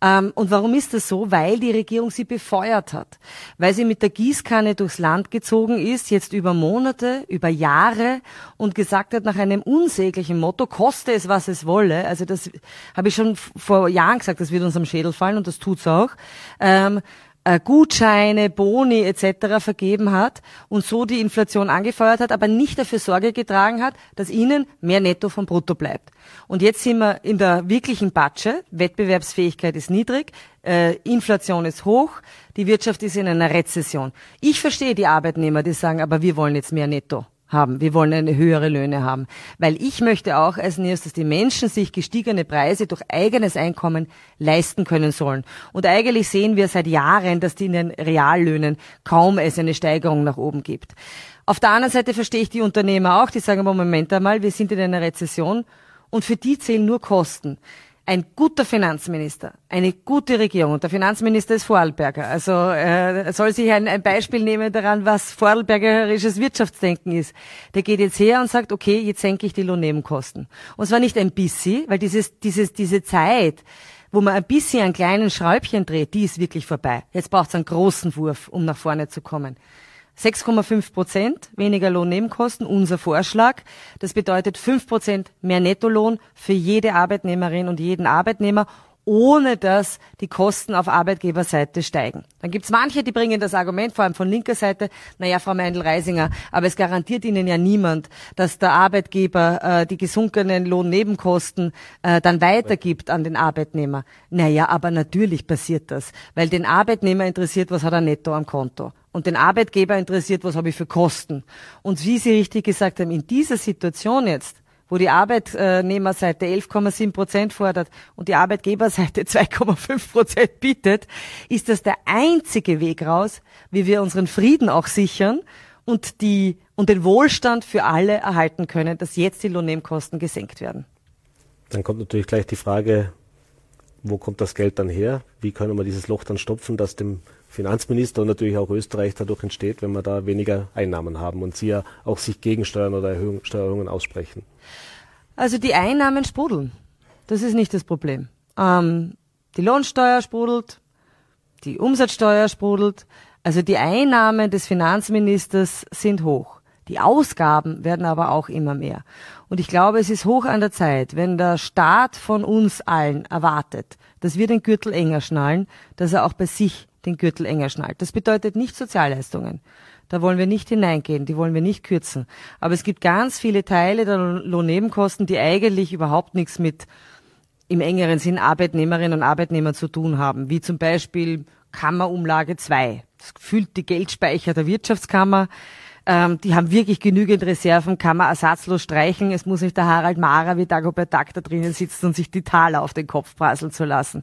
Und warum ist das so? Weil die Regierung sie befeuert hat. Weil sie mit der Gießkanne durchs Land gezogen ist, jetzt über Monate, über Jahre und gesagt hat nach einem unsäglichen Motto, koste es, was es wolle. Also das habe ich schon vor Jahren gesagt, das wird uns am Schädel fallen und das tut's auch. Ähm, Gutscheine, Boni et cetera vergeben hat und so die Inflation angefeuert hat, aber nicht dafür Sorge getragen hat, dass ihnen mehr Netto vom Brutto bleibt. Und jetzt sind wir in der wirklichen Patsche. Wettbewerbsfähigkeit ist niedrig, äh, Inflation ist hoch, die Wirtschaft ist in einer Rezession. Ich verstehe die Arbeitnehmer, die sagen, aber wir wollen jetzt mehr Netto haben. Wir wollen eine höhere Löhne haben. Weil ich möchte auch als NEOS, dass die Menschen sich gestiegene Preise durch eigenes Einkommen leisten können sollen. Und eigentlich sehen wir seit Jahren, dass die in den Reallöhnen kaum es eine Steigerung nach oben gibt. Auf der anderen Seite verstehe ich die Unternehmer auch, die sagen, Moment einmal, wir sind in einer Rezession und für die zählen nur Kosten. Ein guter Finanzminister, eine gute Regierung. Und der Finanzminister ist Vorarlberger. Also äh, soll sich ein, ein Beispiel nehmen daran, was vorarlbergerisches Wirtschaftsdenken ist. Der geht jetzt her und sagt, okay, jetzt senke ich die Lohnnebenkosten. Und zwar nicht ein bisschen, weil dieses, dieses, diese Zeit, wo man ein bisschen an kleinen Schräubchen dreht, die ist wirklich vorbei. Jetzt braucht es einen großen Wurf, um nach vorne zu kommen. sechs Komma fünf Prozent weniger Lohnnebenkosten, unser Vorschlag. Das bedeutet fünf Prozent mehr Nettolohn für jede Arbeitnehmerin und jeden Arbeitnehmer, ohne dass die Kosten auf Arbeitgeberseite steigen. Dann gibt's manche, die bringen das Argument, vor allem von linker Seite, naja, Frau Meinl-Reisinger, aber es garantiert Ihnen ja niemand, dass der Arbeitgeber äh, die gesunkenen Lohnnebenkosten äh, dann weitergibt an den Arbeitnehmer. Naja, aber natürlich passiert das, weil den Arbeitnehmer interessiert, was hat er netto am Konto. Und den Arbeitgeber interessiert, was habe ich für Kosten. Und wie Sie richtig gesagt haben, in dieser Situation jetzt, wo die Arbeitnehmerseite elf Komma sieben Prozent fordert und die Arbeitgeberseite zwei Komma fünf Prozent bietet, ist das der einzige Weg raus, wie wir unseren Frieden auch sichern und die, und den Wohlstand für alle erhalten können, dass jetzt die Lohnnebenkosten gesenkt werden. Dann kommt natürlich gleich die Frage, wo kommt das Geld dann her? Wie können wir dieses Loch dann stopfen, dass dem Finanzminister und natürlich auch Österreich dadurch entsteht, wenn wir da weniger Einnahmen haben und sie ja auch sich gegen Steuern oder Erhöhung, Steuerungen aussprechen? Also die Einnahmen sprudeln. Das ist nicht das Problem. Ähm, die Lohnsteuer sprudelt, die Umsatzsteuer sprudelt. Also die Einnahmen des Finanzministers sind hoch. Die Ausgaben werden aber auch immer mehr. Und ich glaube, es ist hoch an der Zeit, wenn der Staat von uns allen erwartet, dass wir den Gürtel enger schnallen, dass er auch bei sich den Gürtel enger schnallt. Das bedeutet nicht Sozialleistungen. Da wollen wir nicht hineingehen, die wollen wir nicht kürzen. Aber es gibt ganz viele Teile der Lohnnebenkosten, die eigentlich überhaupt nichts mit im engeren Sinn Arbeitnehmerinnen und Arbeitnehmern zu tun haben, wie zum Beispiel Kammerumlage zwei. Das füllt die Geldspeicher der Wirtschaftskammer. Ähm, die haben wirklich genügend Reserven, kann man ersatzlos streichen. Es muss nicht der Harald Mara wie Dagobert Duck da drinnen sitzen und sich die Taler auf den Kopf prasseln zu lassen.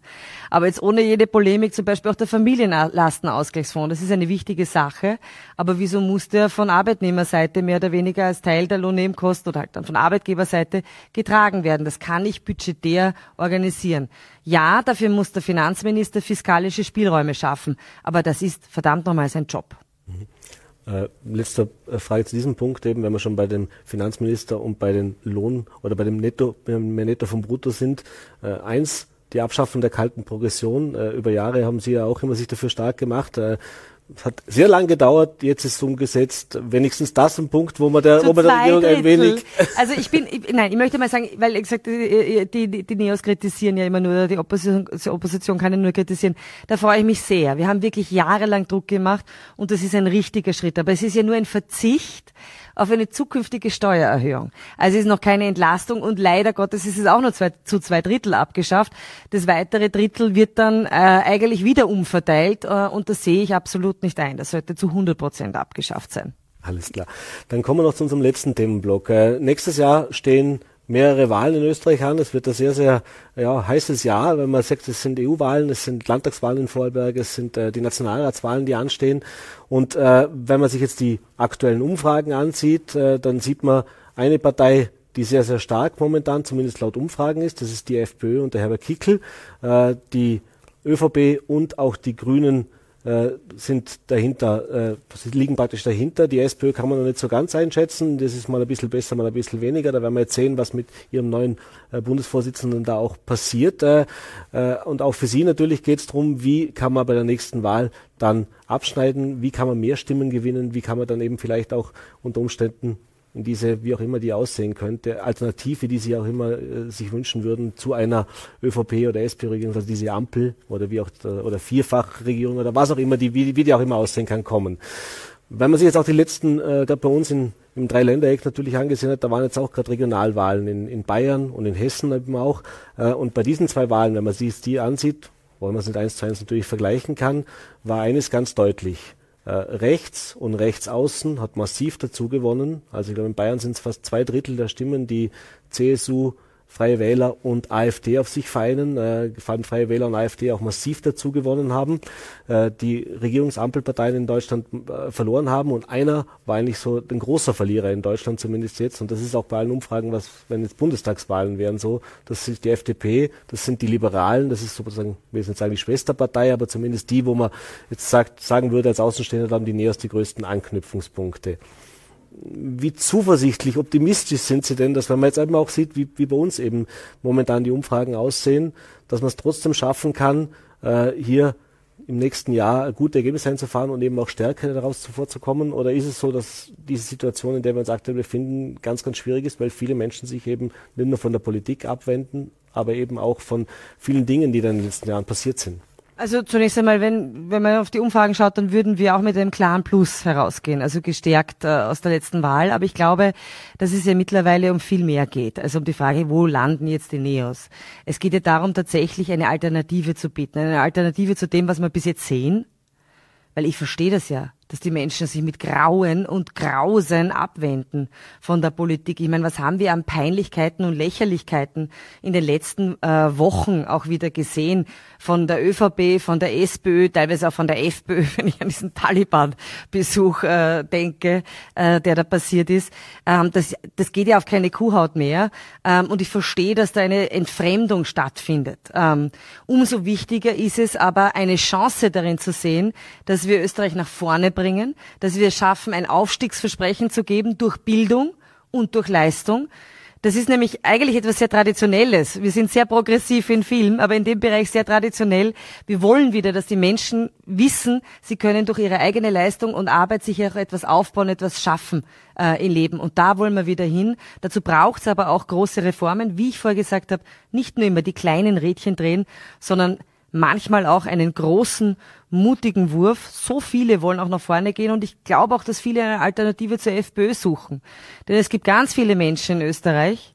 Aber jetzt ohne jede Polemik, zum Beispiel auch der Familienlastenausgleichsfonds, das ist eine wichtige Sache. Aber wieso muss der von Arbeitnehmerseite mehr oder weniger als Teil der Lohnnebenkosten oder halt dann von Arbeitgeberseite getragen werden? Das kann ich budgetär organisieren. Ja, dafür muss der Finanzminister fiskalische Spielräume schaffen. Aber das ist verdammt nochmal sein Job. Mhm. Äh, letzte Frage zu diesem Punkt eben, wenn wir schon bei dem Finanzminister und bei den Lohn oder bei dem Netto, mehr Netto vom Brutto sind. Äh, eins, die Abschaffung der kalten Progression. Äh, über Jahre haben Sie ja auch immer sich dafür stark gemacht. Äh, Es hat sehr lang gedauert, jetzt ist es umgesetzt. Wenigstens das ein Punkt, wo man der, so wo man der Regierung ein wenig... Also ich bin, ich, nein, ich möchte mal sagen, weil ich gesagt, die, die, die Neos kritisieren ja immer nur, die Opposition, die Opposition kann ja nur kritisieren. Da freue ich mich sehr. Wir haben wirklich jahrelang Druck gemacht und das ist ein richtiger Schritt. Aber es ist ja nur ein Verzicht auf eine zukünftige Steuererhöhung. Also es ist noch keine Entlastung und leider Gottes ist es auch nur zwei, zu zwei Drittel abgeschafft. Das weitere Drittel wird dann äh, eigentlich wieder umverteilt äh, und das sehe ich absolut nicht ein. Das sollte zu hundert Prozent abgeschafft sein. Alles klar. Dann kommen wir noch zu unserem letzten Themenblock. Äh, nächstes Jahr stehen mehrere Wahlen in Österreich an. Es wird ein sehr, sehr ja, heißes Jahr, wenn man sagt, es sind E U-Wahlen, es sind Landtagswahlen in Vorarlberg, es sind äh, die Nationalratswahlen, die anstehen. Und äh, wenn man sich jetzt die aktuellen Umfragen ansieht, äh, dann sieht man eine Partei, die sehr, sehr stark momentan, zumindest laut Umfragen ist. Das ist die FPÖ und der Herbert Kickl. Äh, die ÖVP und auch die Grünen äh, sind dahinter, äh, liegen praktisch dahinter. Die SPÖ kann man noch nicht so ganz einschätzen. Das ist mal ein bisschen besser, mal ein bisschen weniger. Da werden wir jetzt sehen, was mit ihrem neuen äh, Bundesvorsitzenden da auch passiert. Äh, äh, und auch für Sie natürlich geht es darum, wie kann man bei der nächsten Wahl dann abschneiden, wie kann man mehr Stimmen gewinnen, wie kann man dann eben vielleicht auch unter Umständen in diese, wie auch immer die aussehen könnte, Alternative, die Sie auch immer äh, sich wünschen würden, zu einer ÖVP- oder SPÖ-Regierung, also diese Ampel oder wie auch oder Vierfachregierung oder was auch immer, die, wie, wie die auch immer aussehen kann, kommen. Wenn man sich jetzt auch die letzten, äh, gerade bei uns in, im Dreiländereck natürlich angesehen hat, da waren jetzt auch gerade Regionalwahlen in, in Bayern und in Hessen eben auch. Äh, und bei diesen zwei Wahlen, wenn man sich die ansieht, weil man es nicht eins zu eins natürlich vergleichen kann, war eines ganz deutlich. Uh, rechts und Rechtsaußen hat massiv dazu gewonnen. Also ich glaube, in Bayern sind es fast zwei Drittel der Stimmen, die C S U, Freie Wähler und AfD auf sich vereinen. Uh, vor allem Freie Wähler und AfD auch massiv dazu gewonnen haben, uh, die Regierungsampelparteien in Deutschland uh, verloren haben. Und einer war eigentlich so ein großer Verlierer in Deutschland, zumindest jetzt. Und das ist auch bei allen Umfragen, was, wenn jetzt Bundestagswahlen wären, so, das ist die F D P, das sind die Liberalen, das ist sozusagen, wir sind jetzt eigentlich Schwesterpartei, aber zumindest die, wo man jetzt sagt, sagen würde, als Außenstehender, da haben die Neos die größten Anknüpfungspunkte. Wie zuversichtlich, optimistisch sind Sie denn, dass wenn man jetzt eben auch sieht, wie, wie bei uns eben momentan die Umfragen aussehen, dass man es trotzdem schaffen kann, äh, hier im nächsten Jahr gute Ergebnisse einzufahren und eben auch stärker daraus zuvorzukommen? Oder ist es so, dass diese Situation, in der wir uns aktuell befinden, ganz, ganz schwierig ist, weil viele Menschen sich eben nicht nur von der Politik abwenden, aber eben auch von vielen Dingen, die dann in den letzten Jahren passiert sind? Also zunächst einmal, wenn wenn man auf die Umfragen schaut, dann würden wir auch mit einem klaren Plus herausgehen, also gestärkt äh, aus der letzten Wahl. Aber ich glaube, dass es ja mittlerweile um viel mehr geht, also um die Frage, wo landen jetzt die Neos? Es geht ja darum, tatsächlich eine Alternative zu bieten, eine Alternative zu dem, was wir bis jetzt sehen, weil ich verstehe das ja, dass die Menschen sich mit Grauen und Grausen abwenden von der Politik. Ich meine, was haben wir an Peinlichkeiten und Lächerlichkeiten in den letzten äh, Wochen auch wieder gesehen? Von der ÖVP, von der SPÖ, teilweise auch von der FPÖ, wenn ich an diesen Taliban-Besuch äh, denke, äh, der da passiert ist. Ähm, das, das geht ja auf keine Kuhhaut mehr. Ähm, und ich verstehe, dass da eine Entfremdung stattfindet. Ähm, umso wichtiger ist es aber, eine Chance darin zu sehen, dass wir Österreich nach vorne bringen. Bringen, dass wir schaffen, ein Aufstiegsversprechen zu geben durch Bildung und durch Leistung. Das ist nämlich eigentlich etwas sehr Traditionelles. Wir sind sehr progressiv in vielen, aber in dem Bereich sehr traditionell. Wir wollen wieder, dass die Menschen wissen, sie können durch ihre eigene Leistung und Arbeit sich auch etwas aufbauen, etwas schaffen äh, im Leben. Und da wollen wir wieder hin. Dazu braucht es aber auch große Reformen, wie ich vorher gesagt habe, nicht nur immer die kleinen Rädchen drehen, sondern manchmal auch einen großen, mutigen Wurf. So viele wollen auch nach vorne gehen und ich glaube auch, dass viele eine Alternative zur FPÖ suchen. Denn es gibt ganz viele Menschen in Österreich,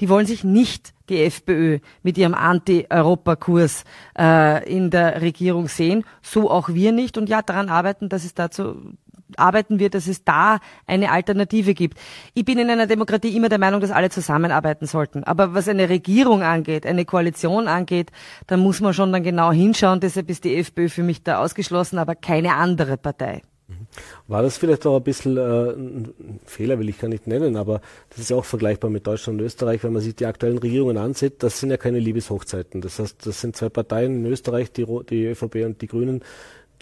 die wollen sich nicht die FPÖ mit ihrem Anti-Europa-Kurs äh, in der Regierung sehen. So auch wir nicht und ja, daran arbeiten, dass es dazu arbeiten wir, dass es da eine Alternative gibt. Ich bin in einer Demokratie immer der Meinung, dass alle zusammenarbeiten sollten. Aber was eine Regierung angeht, eine Koalition angeht, da muss man schon dann genau hinschauen. Deshalb ist die FPÖ für mich da ausgeschlossen, aber keine andere Partei. War das vielleicht auch ein bisschen äh, ein Fehler, will ich gar nicht nennen, aber das ist ja auch vergleichbar mit Deutschland und Österreich, wenn man sich die aktuellen Regierungen ansieht, das sind ja keine Liebeshochzeiten. Das heißt, das sind zwei Parteien in Österreich, die, die ÖVP und die Grünen,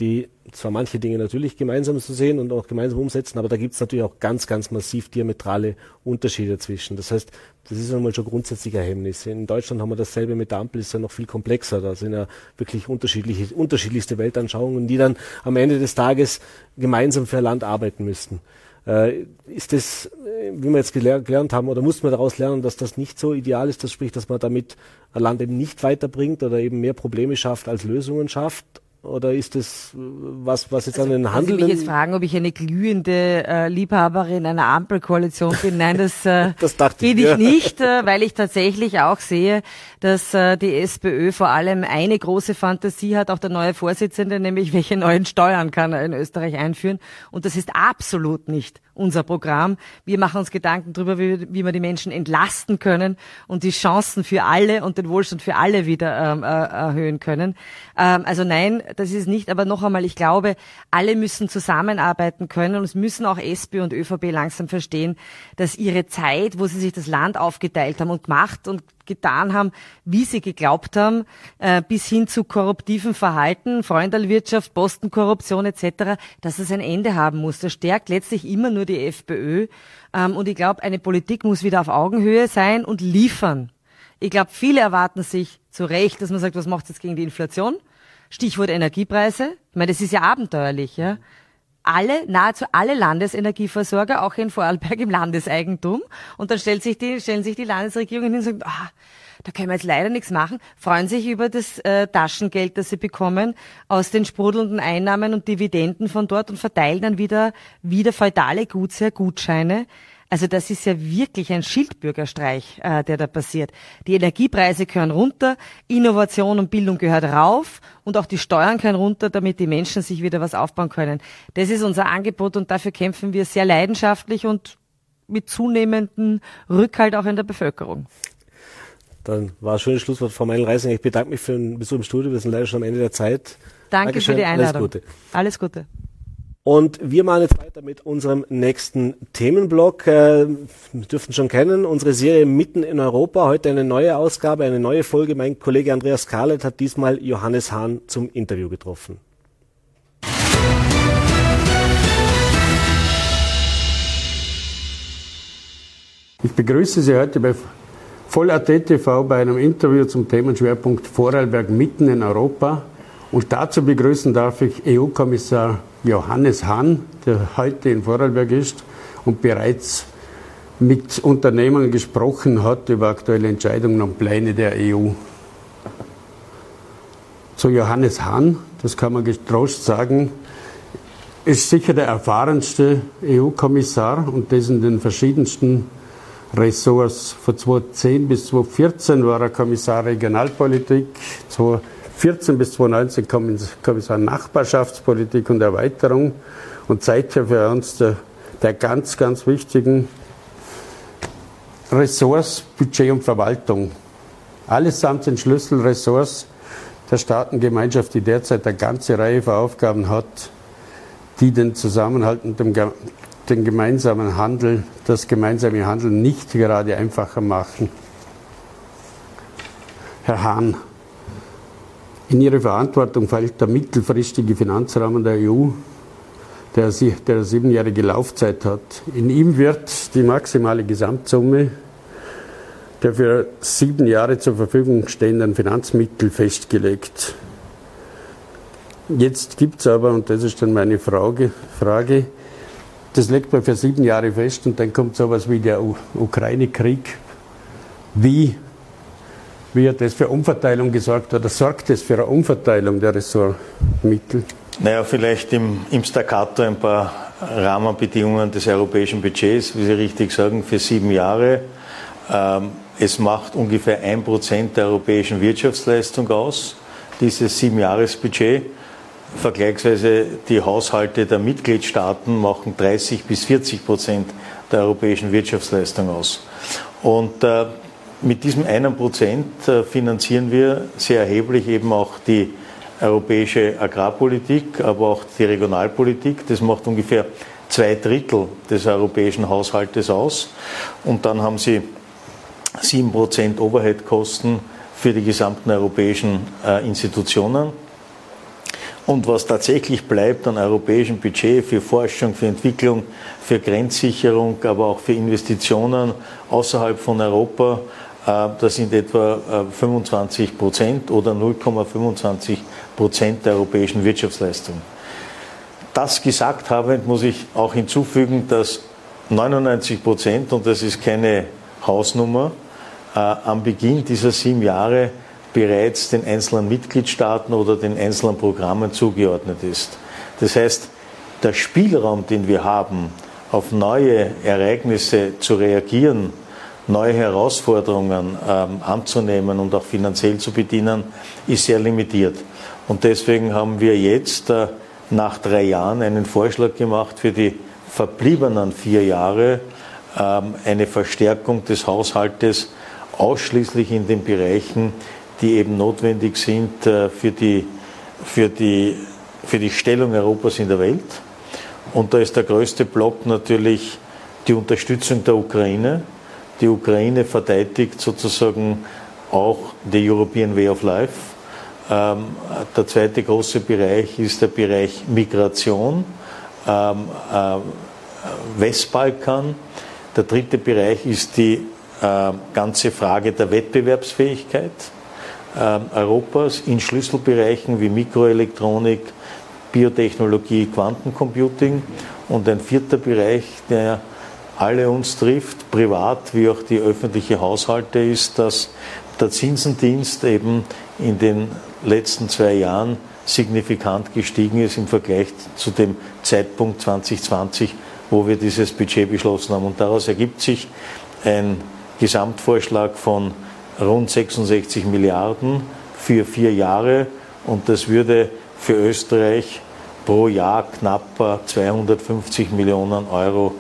die zwar manche Dinge natürlich gemeinsam zu sehen und auch gemeinsam umsetzen, aber da gibt es natürlich auch ganz, ganz massiv diametrale Unterschiede dazwischen. Das heißt, das ist einmal schon grundsätzlich ein Hemmnis. In Deutschland haben wir dasselbe mit der Ampel, ist ja noch viel komplexer. Da sind ja wirklich unterschiedliche, unterschiedlichste Weltanschauungen, die dann am Ende des Tages gemeinsam für ein Land arbeiten müssten. Äh, ist das, wie wir jetzt gelernt haben, oder muss man daraus lernen, dass das nicht so ideal ist, das spricht, dass man damit ein Land eben nicht weiterbringt oder eben mehr Probleme schafft als Lösungen schafft? Oder ist das was, was jetzt also, an den Handelnden... Wenn Sie mich jetzt fragen, ob ich eine glühende äh, Liebhaberin einer Ampelkoalition bin, nein, das, äh, das bin ich, ich nicht, äh, weil ich tatsächlich auch sehe, dass äh, die SPÖ vor allem eine große Fantasie hat, auch der neue Vorsitzende, nämlich welche neuen Steuern kann er in Österreich einführen. Und das ist absolut nicht unser Programm. Wir machen uns Gedanken darüber, wie, wie wir die Menschen entlasten können und die Chancen für alle und den Wohlstand für alle wieder ähm, äh, erhöhen können. Ähm, also nein, das ist nicht, aber noch einmal, ich glaube, alle müssen zusammenarbeiten können und es müssen auch SPÖ und ÖVP langsam verstehen, dass ihre Zeit, wo sie sich das Land aufgeteilt haben und gemacht und getan haben, wie sie geglaubt haben, äh, bis hin zu korruptivem Verhalten, Freundalwirtschaft, Postenkorruption et cetera, dass es ein Ende haben muss. Das stärkt letztlich immer nur die FPÖ ähm, und ich glaube, eine Politik muss wieder auf Augenhöhe sein und liefern. Ich glaube, viele erwarten sich zu Recht, dass man sagt, was macht es jetzt gegen die Inflation? Stichwort Energiepreise. Ich meine, das ist ja abenteuerlich, ja. Alle, nahezu alle Landesenergieversorger, auch in Vorarlberg im Landeseigentum. Und dann stellt sich die, stellen sich die Landesregierungen hin und sagen, ah, da können wir jetzt leider nichts machen, freuen sich über das äh, Taschengeld, das sie bekommen, aus den sprudelnden Einnahmen und Dividenden von dort und verteilen dann wieder, wieder feudale Gutsherr Gutscheine. Also das ist ja wirklich ein Schildbürgerstreich, äh, der da passiert. Die Energiepreise gehören runter, Innovation und Bildung gehört rauf und auch die Steuern gehören runter, damit die Menschen sich wieder was aufbauen können. Das ist unser Angebot und dafür kämpfen wir sehr leidenschaftlich und mit zunehmendem Rückhalt auch in der Bevölkerung. Dann war ein schönes Schlusswort, Frau Meinl-Reisinger. Ich bedanke mich für den Besuch im Studio. Wir sind leider schon am Ende der Zeit. Danke Dankeschön. Für die Einladung. Alles Gute. Alles Gute. Und wir machen jetzt weiter mit unserem nächsten Themenblock. Äh, wir dürften schon kennen, unsere Serie Mitten in Europa. Heute eine neue Ausgabe, eine neue Folge. Mein Kollege Andreas Karlet hat diesmal Johannes Hahn zum Interview getroffen. Ich begrüße Sie heute bei Vorarlberg T V bei einem Interview zum Themenschwerpunkt Vorarlberg mitten in Europa. Und dazu begrüßen darf ich E U-Kommissar Johannes Hahn, der heute in Vorarlberg ist und bereits mit Unternehmen gesprochen hat über aktuelle Entscheidungen und Pläne der E U. Zu Johannes Hahn, das kann man getrost sagen, ist sicher der erfahrenste E U-Kommissar und das in den verschiedensten Ressorts. Von zweitausendzehn bis zweitausendvierzehn war er Kommissar Regionalpolitik, zweitausendvierzehn bis zweitausendneunzehn Kommissar Nachbarschaftspolitik und Erweiterung und seither für uns der, der ganz, ganz wichtigen Ressorts, Budget und Verwaltung. Allesamt sind Schlüsselressorts der Staatengemeinschaft, die derzeit eine ganze Reihe von Aufgaben hat, die den Zusammenhalt und den, den gemeinsamen Handel, das gemeinsame Handeln nicht gerade einfacher machen. Herr Hahn, in Ihre Verantwortung fällt der mittelfristige Finanzrahmen der E U, der, sie, der eine siebenjährige Laufzeit hat. In ihm wird die maximale Gesamtsumme der für sieben Jahre zur Verfügung stehenden Finanzmittel festgelegt. Jetzt gibt es aber, und das ist dann meine Frage, Frage, das legt man für sieben Jahre fest und dann kommt sowas wie der Ukraine-Krieg. Wie? Wie hat das für Umverteilung gesorgt oder sorgt das für eine Umverteilung der Ressortmittel? Naja, vielleicht im, im Staccato ein paar Rahmenbedingungen des europäischen Budgets, wie Sie richtig sagen, für sieben Jahre. Ähm, es macht ungefähr ein Prozent der europäischen Wirtschaftsleistung aus, dieses Siebenjahresbudget. Vergleichsweise die Haushalte der Mitgliedstaaten machen dreißig bis vierzig Prozent der europäischen Wirtschaftsleistung aus. Und äh, mit diesem einen Prozent finanzieren wir sehr erheblich eben auch die europäische Agrarpolitik, aber auch die Regionalpolitik. Das macht ungefähr zwei Drittel des europäischen Haushaltes aus. Und dann haben Sie sieben Prozent Overhead-Kosten für die gesamten europäischen Institutionen. Und was tatsächlich bleibt an europäischem Budget für Forschung, für Entwicklung, für Grenzsicherung, aber auch für Investitionen außerhalb von Europa, das sind etwa fünfundzwanzig Prozent oder null Komma fünfundzwanzig Prozent der europäischen Wirtschaftsleistung. Das gesagt habend muss ich auch hinzufügen, dass neunundneunzig Prozent, und das ist keine Hausnummer, am Beginn dieser sieben Jahre bereits den einzelnen Mitgliedstaaten oder den einzelnen Programmen zugeordnet ist. Das heißt, der Spielraum, den wir haben, auf neue Ereignisse zu reagieren, neue Herausforderungen ähm, anzunehmen und auch finanziell zu bedienen, ist sehr limitiert. Und deswegen haben wir jetzt äh, nach drei Jahren einen Vorschlag gemacht für die verbliebenen vier Jahre, ähm, eine Verstärkung des Haushaltes ausschließlich in den Bereichen, die eben notwendig sind äh, für die, für die, für die Stellung Europas in der Welt. Und da ist der größte Block natürlich die Unterstützung der Ukraine. Die Ukraine verteidigt sozusagen auch the European Way of Life. Ähm, der zweite große Bereich ist der Bereich Migration, ähm, äh, Westbalkan. Der dritte Bereich ist die äh, ganze Frage der Wettbewerbsfähigkeit äh, Europas in Schlüsselbereichen wie Mikroelektronik, Biotechnologie, Quantencomputing. Und ein vierter Bereich, der alle uns trifft, privat wie auch die öffentliche Haushalte, ist, dass der Zinsendienst eben in den letzten zwei Jahren signifikant gestiegen ist im Vergleich zu dem Zeitpunkt zwanzig zwanzig, wo wir dieses Budget beschlossen haben. Und daraus ergibt sich ein Gesamtvorschlag von rund sechsundsechzig Milliarden für vier Jahre, und das würde für Österreich pro Jahr knapp zweihundertfünfzig Millionen Euro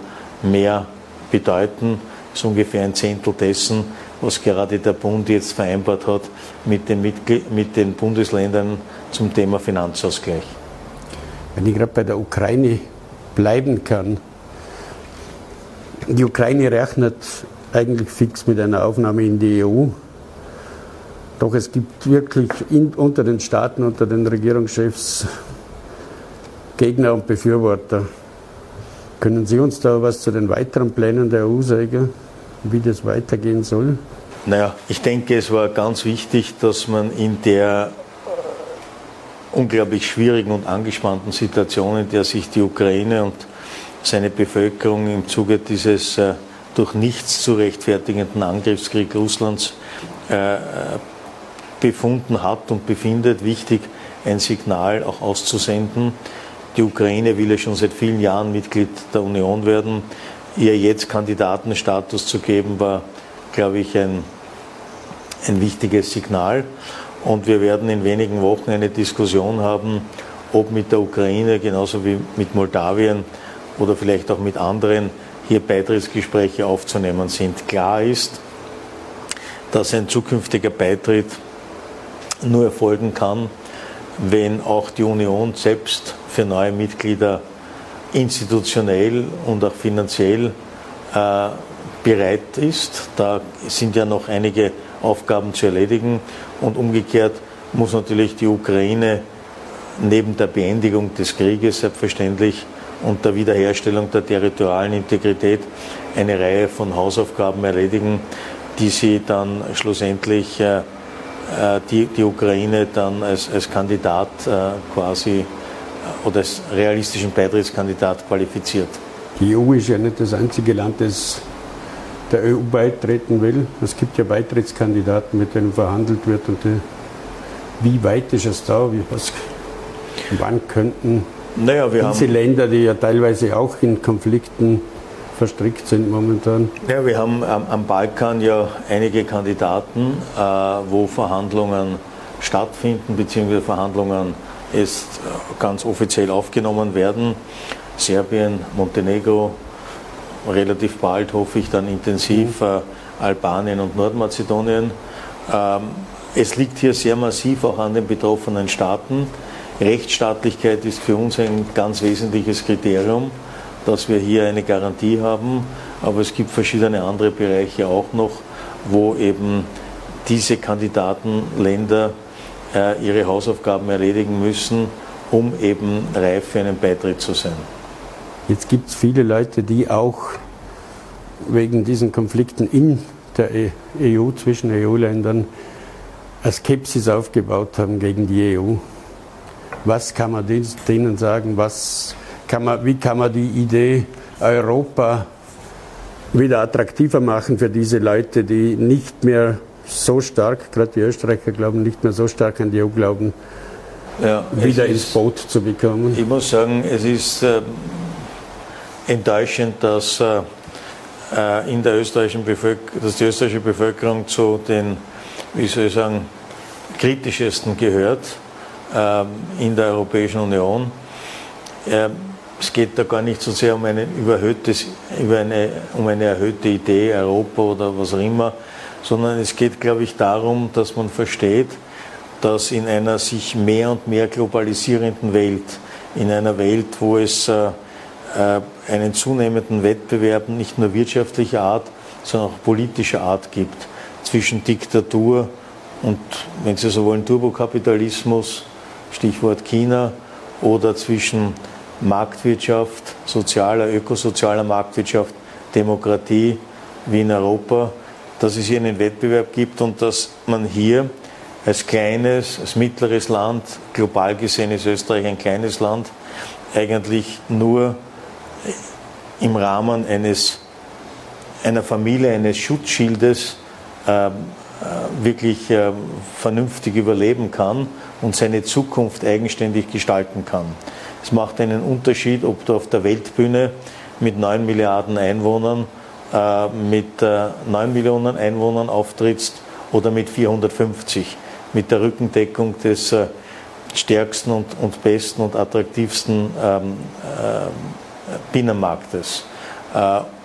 mehr bedeuten. Das ist ungefähr ein Zehntel dessen, was gerade der Bund jetzt vereinbart hat mit den, Mitgl- mit den Bundesländern zum Thema Finanzausgleich. Wenn ich gerade bei der Ukraine bleiben kann, die Ukraine rechnet eigentlich fix mit einer Aufnahme in die E U. Doch es gibt wirklich in, unter den Staaten, unter den Regierungschefs Gegner und Befürworter. Können Sie uns da was zu den weiteren Plänen der E U sagen, wie das weitergehen soll? Naja, ich denke, es war ganz wichtig, dass man in der unglaublich schwierigen und angespannten Situation, in der sich die Ukraine und seine Bevölkerung im Zuge dieses äh, durch nichts zu rechtfertigenden Angriffskriegs Russlands äh, befunden hat und befindet, wichtig, ein Signal auch auszusenden. Die Ukraine will ja schon seit vielen Jahren Mitglied der Union werden. Ihr jetzt Kandidatenstatus zu geben, war, glaube ich, ein, ein wichtiges Signal. Und wir werden in wenigen Wochen eine Diskussion haben, ob mit der Ukraine, genauso wie mit Moldawien oder vielleicht auch mit anderen, hier Beitrittsgespräche aufzunehmen sind. Klar ist, dass ein zukünftiger Beitritt nur erfolgen kann, wenn auch die Union selbst für neue Mitglieder institutionell und auch finanziell äh, bereit ist. Da sind ja noch einige Aufgaben zu erledigen. Und umgekehrt muss natürlich die Ukraine neben der Beendigung des Krieges selbstverständlich und der Wiederherstellung der territorialen Integrität eine Reihe von Hausaufgaben erledigen, die sie dann schlussendlich äh, Die, die Ukraine dann als, als Kandidat äh, quasi oder als realistischen Beitrittskandidat qualifiziert. Die E U ist ja nicht das einzige Land, das der E U beitreten will. Es gibt ja Beitrittskandidaten, mit denen verhandelt wird. Und die, wie weit ist es da? Wie, was, wann könnten naja, wir diese haben Länder, die ja teilweise auch in Konflikten verstrickt sind momentan? Ja, wir haben am Balkan ja einige Kandidaten, äh, wo Verhandlungen stattfinden, beziehungsweise Verhandlungen ist ganz offiziell aufgenommen werden. Serbien, Montenegro, relativ bald hoffe ich dann intensiv, mhm. äh, Albanien und Nordmazedonien. Ähm, es liegt hier sehr massiv auch an den betroffenen Staaten. Rechtsstaatlichkeit ist für uns ein ganz wesentliches Kriterium, dass wir hier eine Garantie haben, aber es gibt verschiedene andere Bereiche auch noch, wo eben diese Kandidatenländer äh, ihre Hausaufgaben erledigen müssen, um eben reif für einen Beitritt zu sein. Jetzt gibt es viele Leute, die auch wegen diesen Konflikten in der E U, zwischen E U-Ländern, eine Skepsis aufgebaut haben gegen die E U. Was kann man denen sagen? Was kann man, wie kann man die Idee Europa wieder attraktiver machen für diese Leute, die nicht mehr so stark, gerade die Österreicher glauben, nicht mehr so stark an die E U glauben, ja, wieder ins ist, Boot zu bekommen? Ich muss sagen, es ist äh, enttäuschend, dass, äh, in der österreichischen Bevölker- dass die österreichische Bevölkerung zu den, wie soll ich sagen, kritischesten gehört äh, in der Europäischen Union. Äh, Es geht da gar nicht so sehr um eine, überhöhtes, über eine, um eine erhöhte Idee, Europa oder was auch immer, sondern es geht, glaube ich, darum, dass man versteht, dass in einer sich mehr und mehr globalisierenden Welt, in einer Welt, wo es äh, einen zunehmenden Wettbewerb nicht nur wirtschaftlicher Art, sondern auch politischer Art gibt, zwischen Diktatur und, wenn Sie so wollen, Turbokapitalismus, Stichwort China, oder zwischen Marktwirtschaft, sozialer, ökosozialer Marktwirtschaft, Demokratie wie in Europa, dass es hier einen Wettbewerb gibt und dass man hier als kleines, als mittleres Land, global gesehen ist Österreich ein kleines Land, eigentlich nur im Rahmen eines, einer Familie, eines Schutzschildes äh, wirklich äh, vernünftig überleben kann und seine Zukunft eigenständig gestalten kann. Es macht einen Unterschied, ob du auf der Weltbühne mit neun Milliarden Einwohnern, äh, mit äh, neun Millionen Einwohnern auftrittst oder mit vierhundertfünfzig, mit der Rückendeckung des äh, stärksten und, und besten und attraktivsten ähm, äh, Binnenmarktes. Äh,